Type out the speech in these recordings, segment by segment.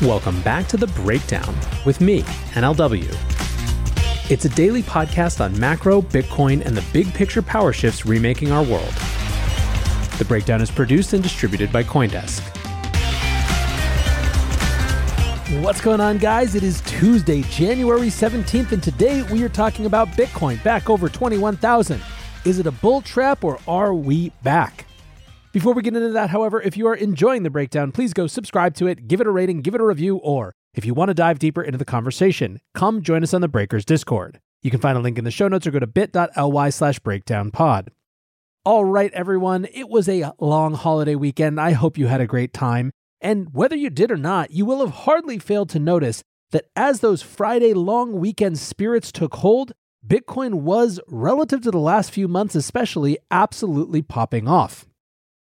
Welcome back to The Breakdown with me, NLW. It's a daily podcast on macro, Bitcoin, and the big picture power shifts remaking our world. The Breakdown is produced and distributed by CoinDesk. What's going on, guys? It is Tuesday, January 17th, and today we are talking about Bitcoin back over 21,000. Is it a bull trap or are we back? Before we get into that, however, if you are enjoying The Breakdown, please go subscribe to it, give it a rating, give it a review, or if you want to dive deeper into the conversation, come join us on the Breakers Discord. You can find a link in the show notes or go to bit.ly/breakdownpod. All right, everyone, it was a long holiday weekend. I hope you had a great time. And whether you did or not, you will have hardly failed to notice that as those Friday long weekend spirits took hold, Bitcoin was, relative to the last few months especially, absolutely popping off.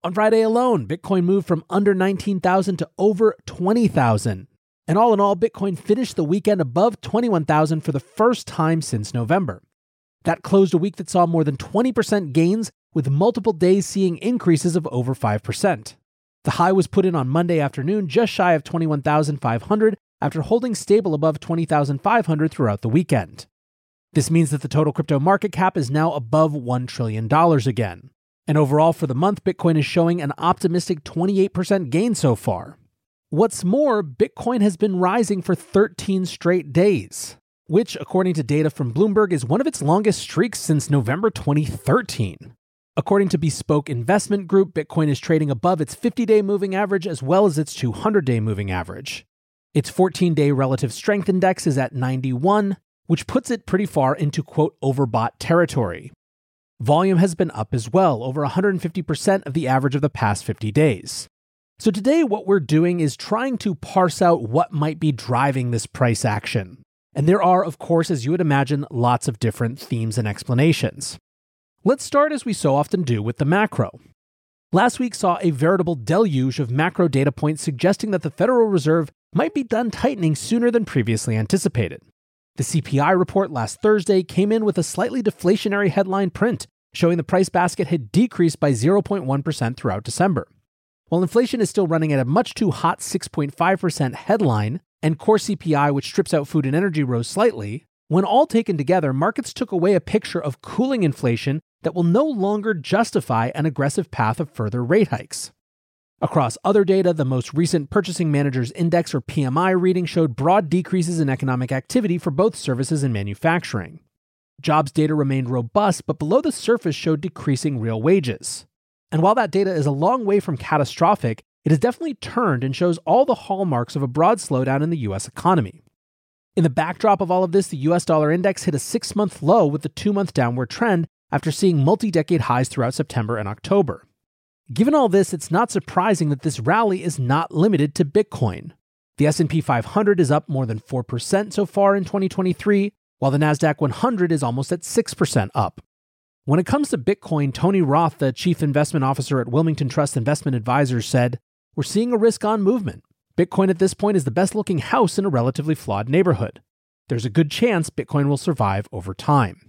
On Friday alone, Bitcoin moved from under 19,000 to over 20,000. And all in all, Bitcoin finished the weekend above 21,000 for the first time since November. That closed a week that saw more than 20% gains, with multiple days seeing increases of over 5%. The high was put in on Monday afternoon, just shy of 21,500, after holding stable above 20,500 throughout the weekend. This means that the total crypto market cap is now above $1 trillion again. And overall for the month, Bitcoin is showing an optimistic 28% gain so far. What's more, Bitcoin has been rising for 13 straight days, which, according to data from Bloomberg, is one of its longest streaks since November 2013. According to Bespoke Investment Group, Bitcoin is trading above its 50-day moving average as well as its 200-day moving average. Its 14-day relative strength index is at 91, which puts it pretty far into, quote, overbought territory. Volume has been up as well, over 150% of the average of the past 50 days. So today what we're doing is trying to parse out what might be driving this price action. And there are, of course, as you would imagine, lots of different themes and explanations. Let's start, as we so often do, with the macro. Last week saw a veritable deluge of macro data points suggesting that the Federal Reserve might be done tightening sooner than previously anticipated. The CPI report last Thursday came in with a slightly deflationary headline print, showing the price basket had decreased by 0.1% throughout December. While inflation is still running at a much too hot 6.5% headline, and core CPI, which strips out food and energy, rose slightly, when all taken together, markets took away a picture of cooling inflation that will no longer justify an aggressive path of further rate hikes. Across other data, the most recent Purchasing Managers Index, or PMI, reading showed broad decreases in economic activity for both services and manufacturing. Jobs data remained robust, but below the surface showed decreasing real wages. And while that data is a long way from catastrophic, it has definitely turned and shows all the hallmarks of a broad slowdown in the U.S. economy. In the backdrop of all of this, the U.S. dollar index hit a 6-month low with the 2-month downward trend after seeing multi-decade highs throughout September and October. Given all this, it's not surprising that this rally is not limited to Bitcoin. The S&P 500 is up more than 4% so far in 2023, while the NASDAQ 100 is almost at 6% up. When it comes to Bitcoin, Tony Roth, the chief investment officer at Wilmington Trust Investment Advisors, said, "We're seeing a risk-on movement. Bitcoin at this point is the best-looking house in a relatively flawed neighborhood. There's a good chance Bitcoin will survive over time."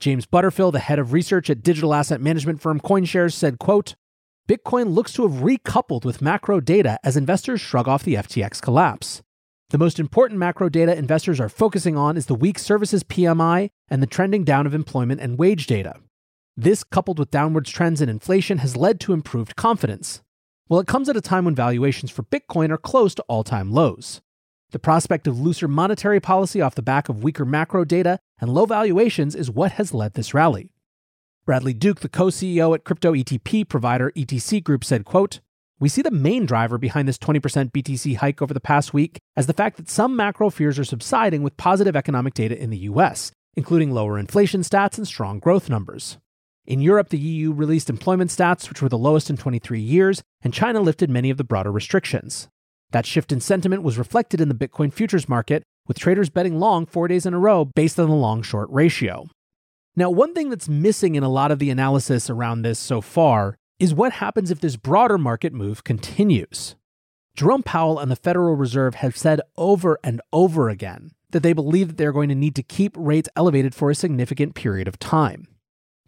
James Butterfill, the head of research at digital asset management firm CoinShares, said, quote, "Bitcoin looks to have recoupled with macro data as investors shrug off the FTX collapse. The most important macro data investors are focusing on is the weak services PMI and the trending down of employment and wage data. This, coupled with downwards trends in inflation, has led to improved confidence. Well, it comes at a time when valuations for Bitcoin are close to all-time lows. The prospect of looser monetary policy off the back of weaker macro data and low valuations is what has led this rally. Bradley Duke, the co-CEO at crypto ETP provider ETC Group, said, quote, "We see the main driver behind this 20% BTC hike over the past week as the fact that some macro fears are subsiding with positive economic data in the US, including lower inflation stats and strong growth numbers. In Europe, the EU released employment stats, which were the lowest in 23 years, and China lifted many of the broader restrictions. That shift in sentiment was reflected in the Bitcoin futures market, with traders betting long 4 days in a row based on the long-short ratio." Now, one thing that's missing in a lot of the analysis around this so far is what happens if this broader market move continues. Jerome Powell and the Federal Reserve have said over and over again that they believe that they're going to need to keep rates elevated for a significant period of time.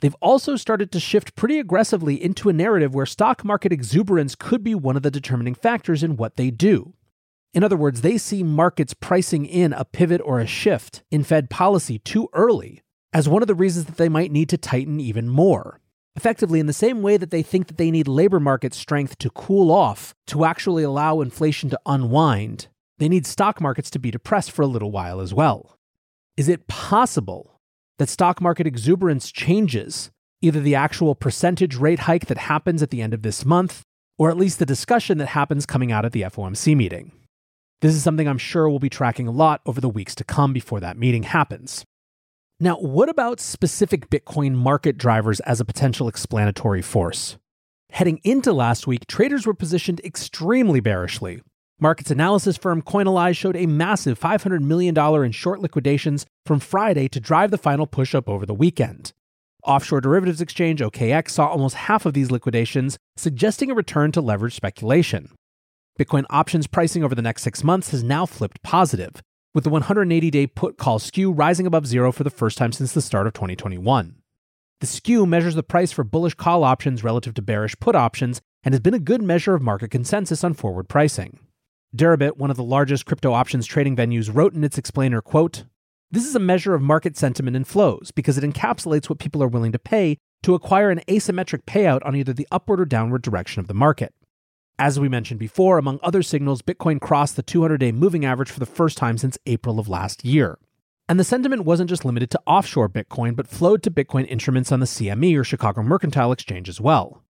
They've also started to shift pretty aggressively into a narrative where stock market exuberance could be one of the determining factors in what they do. In other words, they see markets pricing in a pivot or a shift in Fed policy too early as one of the reasons that they might need to tighten even more. Effectively, in the same way that they think that they need labor market strength to cool off to actually allow inflation to unwind, they need stock markets to be depressed for a little while as well. Is it possible that stock market exuberance changes, either the actual percentage rate hike that happens at the end of this month, or at least the discussion that happens coming out at the FOMC meeting? This is something I'm sure we'll be tracking a lot over the weeks to come before that meeting happens. Now, what about specific Bitcoin market drivers as a potential explanatory force? Heading into last week, traders were positioned extremely bearishly. Markets analysis firm Coinalyze showed a massive $500 million in short liquidations from Friday to drive the final push-up over the weekend. Offshore derivatives exchange OKX saw almost half of these liquidations, suggesting a return to leveraged speculation. Bitcoin options pricing over the next 6 months has now flipped positive, with the 180-day put-call skew rising above zero for the first time since the start of 2021. The skew measures the price for bullish call options relative to bearish put options and has been a good measure of market consensus on forward pricing. Deribit, one of the largest crypto options trading venues, wrote in its explainer, quote, "This is a measure of market sentiment and flows because it encapsulates what people are willing to pay to acquire an asymmetric payout on either the upward or downward direction of the market." As we mentioned before, among other signals, Bitcoin crossed the 200-day moving average for the first time since April of last year. And the sentiment wasn't just limited to offshore Bitcoin, but flowed to Bitcoin instruments on the CME or Chicago Mercantile Exchange as well.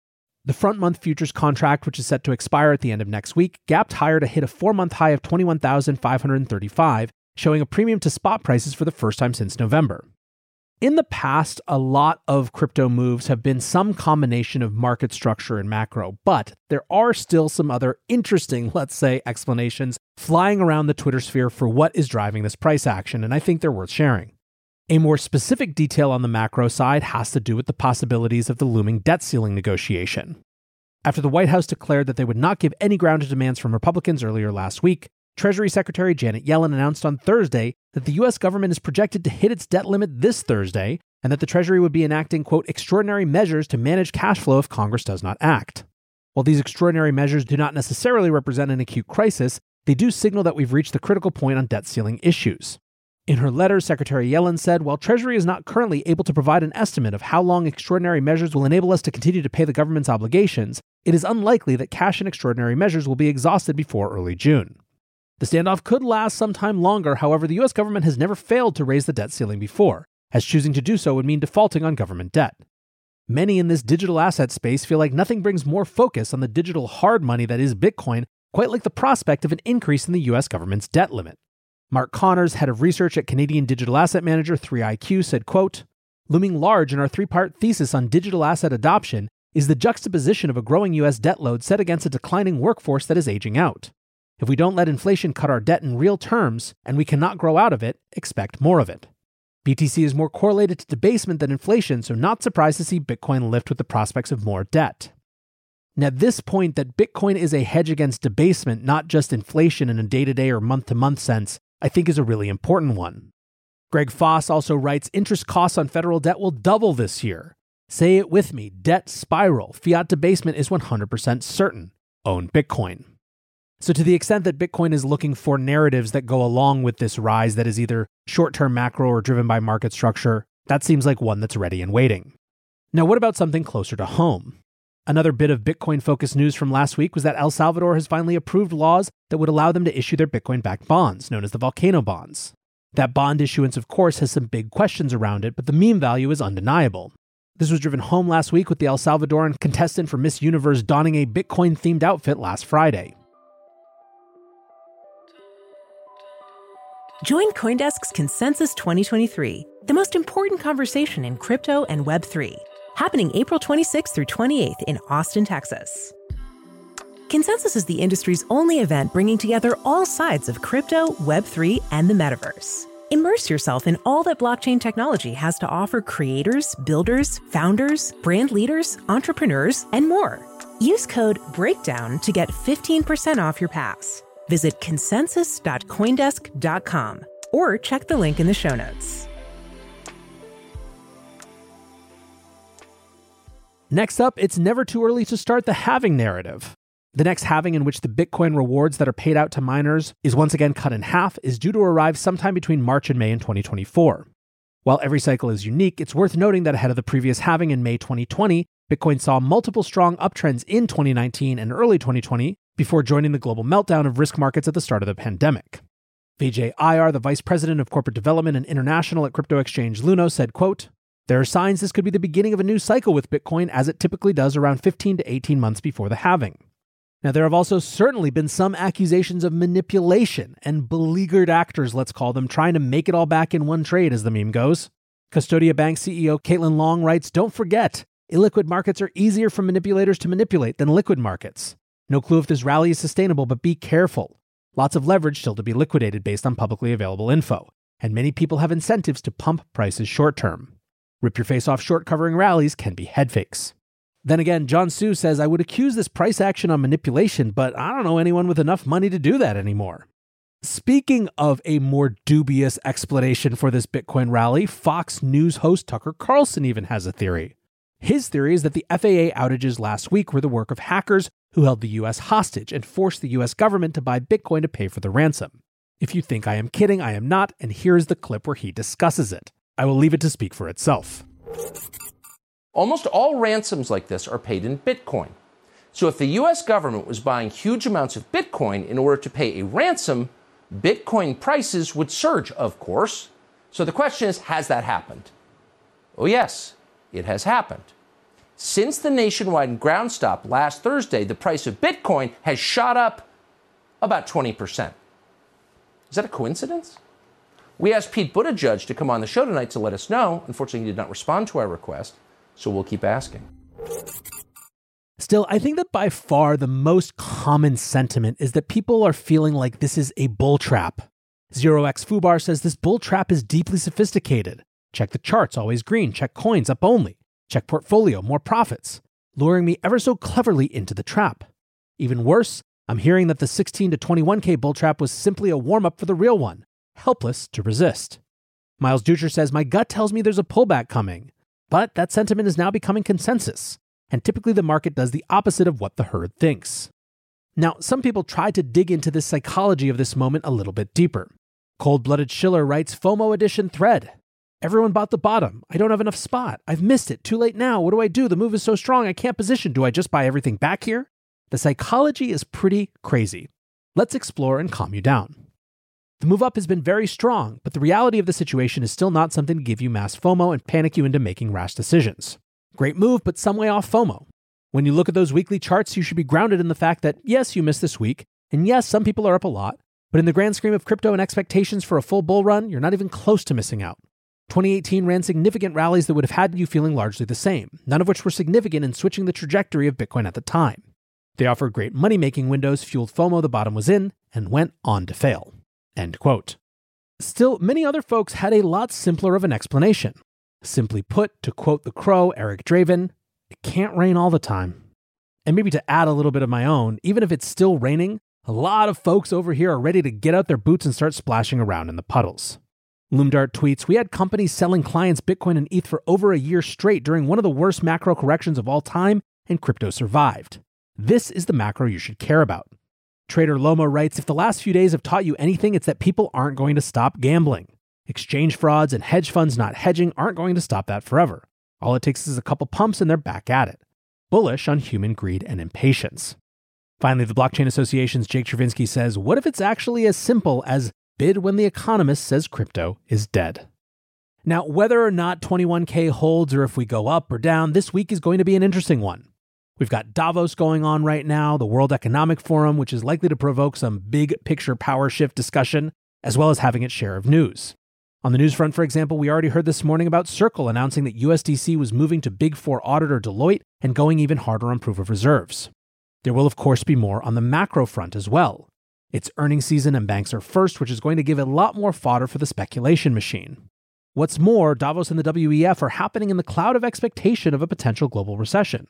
The front-month futures contract, which is set to expire at the end of next week, gapped higher to hit a four-month high of 21,535, showing a premium to spot prices for the first time since November. In the past, a lot of crypto moves have been some combination of market structure and macro, but there are still some other interesting, let's say, explanations flying around the Twitter sphere for what is driving this price action, and I think they're worth sharing. A more specific detail on the macro side has to do with the possibilities of the looming debt ceiling negotiation. After the White House declared that they would not give any ground to demands from Republicans earlier last week, Treasury Secretary Janet Yellen announced on Thursday that the U.S. government is projected to hit its debt limit this Thursday, and that the Treasury would be enacting, quote, "extraordinary measures to manage cash flow if Congress does not act." While these extraordinary measures do not necessarily represent an acute crisis, they do signal that we've reached the critical point on debt ceiling issues. In her letter, Secretary Yellen said, "While Treasury is not currently able to provide an estimate of how long extraordinary measures will enable us to continue to pay the government's obligations, it is unlikely that cash and extraordinary measures will be exhausted before early June. The standoff could last some time longer. However, the U.S. government has never failed to raise the debt ceiling before, as choosing to do so would mean defaulting on government debt. Many in this digital asset space feel like nothing brings more focus on the digital hard money that is Bitcoin, quite like the prospect of an increase in the U.S. government's debt limit." Mark Connors, head of research at Canadian digital asset manager 3IQ, said, quote, "Looming large in our three-part thesis on digital asset adoption is the juxtaposition of a growing U.S. debt load set against a declining workforce that is aging out. If we don't let inflation cut our debt in real terms, and we cannot grow out of it, expect more of it. BTC is more correlated to debasement than inflation, so not surprised to see Bitcoin lift with the prospects of more debt." Now, this point that Bitcoin is a hedge against debasement, not just inflation in a day-to-day or month-to-month sense, I think is a really important one. Greg Foss also writes, "Interest costs on federal debt will double this year. Say it with me, debt spiral. Fiat debasement is 100% certain. Own Bitcoin." So to the extent that Bitcoin is looking for narratives that go along with this rise that is either short-term macro or driven by market structure, that seems like one that's ready and waiting. Now, what about something closer to home? Another bit of Bitcoin-focused news from last week was that El Salvador has finally approved laws that would allow them to issue their Bitcoin-backed bonds, known as the volcano bonds. That bond issuance, of course, has some big questions around it, but the meme value is undeniable. This was driven home last week with the El Salvadoran contestant for Miss Universe donning a Bitcoin-themed outfit last Friday. Join CoinDesk's Consensus 2023, the most important conversation in crypto and Web3, happening April 26th through 28th in Austin, Texas. Consensus is the industry's only event bringing together all sides of crypto, Web3, and the metaverse. Immerse yourself in all that blockchain technology has to offer creators, builders, founders, brand leaders, entrepreneurs, and more. Use code BREAKDOWN to get 15% off your pass. Visit consensus.coindesk.com or check the link in the show notes. Next up, it's never too early to start the halving narrative. The next halving, in which the Bitcoin rewards that are paid out to miners is once again cut in half, is due to arrive sometime between March and May in 2024. While every cycle is unique, it's worth noting that ahead of the previous halving in May 2020, Bitcoin saw multiple strong uptrends in 2019 and early 2020 before joining the global meltdown of risk markets at the start of the pandemic. Vijay Iyer, the vice president of corporate development and international at crypto exchange Luno, said, quote, "There are signs this could be the beginning of a new cycle with Bitcoin, as it typically does around 15 to 18 months before the halving. Now, there have also certainly been some accusations of manipulation and beleaguered actors, let's call them, trying to make it all back in one trade, as the meme goes." Custodia Bank CEO Caitlin Long writes, "Don't forget, illiquid markets are easier for manipulators to manipulate than liquid markets. No clue if this rally is sustainable, but be careful. Lots of leverage still to be liquidated based on publicly available info, and many people have incentives to pump prices short-term. Rip your face off short covering rallies can be head fakes." Then again, John Su says, "I would accuse this price action on manipulation, but I don't know anyone with enough money to do that anymore." Speaking of a more dubious explanation for this Bitcoin rally, Fox News host Tucker Carlson even has a theory. His theory is that the FAA outages last week were the work of hackers who held the U.S. hostage and forced the U.S. government to buy Bitcoin to pay for the ransom. If you think I am kidding, I am not, and here's the clip where he discusses it. I will leave it to speak for itself. "Almost all ransoms like this are paid in Bitcoin. So if the U.S. government was buying huge amounts of Bitcoin in order to pay a ransom, Bitcoin prices would surge, of course. So the question is, has that happened? Oh, yes, it has happened. Since the nationwide ground stop last Thursday, the price of Bitcoin has shot up about 20%. Is that a coincidence? We asked Pete Buttigieg to come on the show tonight to let us know. Unfortunately, he did not respond to our request, so we'll keep asking." Still, I think that by far the most common sentiment is that people are feeling like this is a bull trap. 0x Fubar says this bull trap is deeply sophisticated. Check the charts, always green. Check coins, up only. Check portfolio, more profits, luring me ever so cleverly into the trap. Even worse, I'm hearing that the 16 to 21K bull trap was simply a warm-up for the real one. Helpless to resist. Miles Ducher says, "My gut tells me there's a pullback coming." But that sentiment is now becoming consensus, and typically the market does the opposite of what the herd thinks. Now, some people try to dig into the psychology of this moment a little bit deeper. Cold-Blooded Schiller writes, "FOMO edition thread. Everyone bought the bottom. I don't have enough spot. I've missed it. Too late now. What do I do? The move is so strong. I can't position. Do I just buy everything back here?" The psychology is pretty crazy. Let's explore and calm you down. The move up has been very strong, but the reality of the situation is still not something to give you mass FOMO and panic you into making rash decisions. Great move, but some way off FOMO. When you look at those weekly charts, you should be grounded in the fact that, yes, you missed this week, and yes, some people are up a lot, but in the grand scheme of crypto and expectations for a full bull run, you're not even close to missing out. 2018 ran significant rallies that would have had you feeling largely the same, none of which were significant in switching the trajectory of Bitcoin at the time. They offered great money-making windows, fueled FOMO the bottom was in, and went on to fail. End quote. Still, many other folks had a lot simpler of an explanation. Simply put, to quote the crow, Eric Draven, it can't rain all the time. And maybe to add a little bit of my own, even if it's still raining, a lot of folks over here are ready to get out their boots and start splashing around in the puddles. Loomdart tweets, "We had companies selling clients Bitcoin and ETH for over a year straight during one of the worst macro corrections of all time, and crypto survived. This is the macro you should care about." Trader Loma writes, "If the last few days have taught you anything, it's that people aren't going to stop gambling. Exchange frauds and hedge funds not hedging aren't going to stop that forever. All it takes is a couple pumps and they're back at it, bullish on human greed and impatience. Finally, the Blockchain Association's Jake Chervinsky says, what if it's actually as simple as bid when the economist says crypto is dead? Now, whether or not 21K holds or if we go up or down, this week is going to be an interesting one. We've got Davos going on right now, the World Economic Forum, which is likely to provoke some big picture power shift discussion, as well as having its share of news. On the news front, for example, we already heard this morning about Circle announcing that USDC was moving to Big Four auditor Deloitte and going even harder on proof of reserves. There will, of course, be more on the macro front as well. It's earnings season and banks are first, which is going to give a lot more fodder for the speculation machine. What's more, Davos and the WEF are happening in the cloud of expectation of a potential global recession.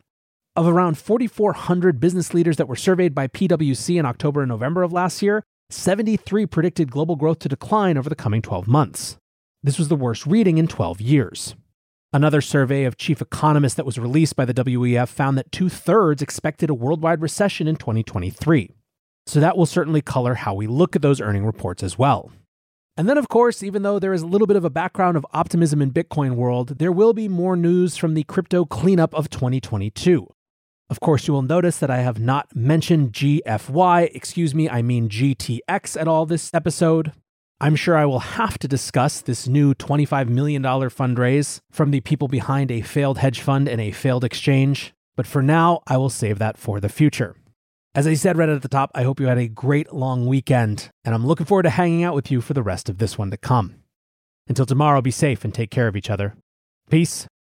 Of around 4,400 business leaders that were surveyed by PwC in October and November of last year, 73 predicted global growth to decline over the coming 12 months. This was the worst reading in 12 years. Another survey of chief economists that was released by the WEF found that 2/3 expected a worldwide recession in 2023. So that will certainly color how we look at those earning reports as well. And then, of course, even though there is a little bit of a background of optimism in Bitcoin world, there will be more news from the crypto cleanup of 2022. Of course, you will notice that I have not mentioned GTX at all this episode. I'm sure I will have to discuss this new $25 million fundraise from the people behind a failed hedge fund and a failed exchange. But for now, I will save that for the future. As I said right at the top, I hope you had a great long weekend, and I'm looking forward to hanging out with you for the rest of this one to come. Until tomorrow, be safe and take care of each other. Peace.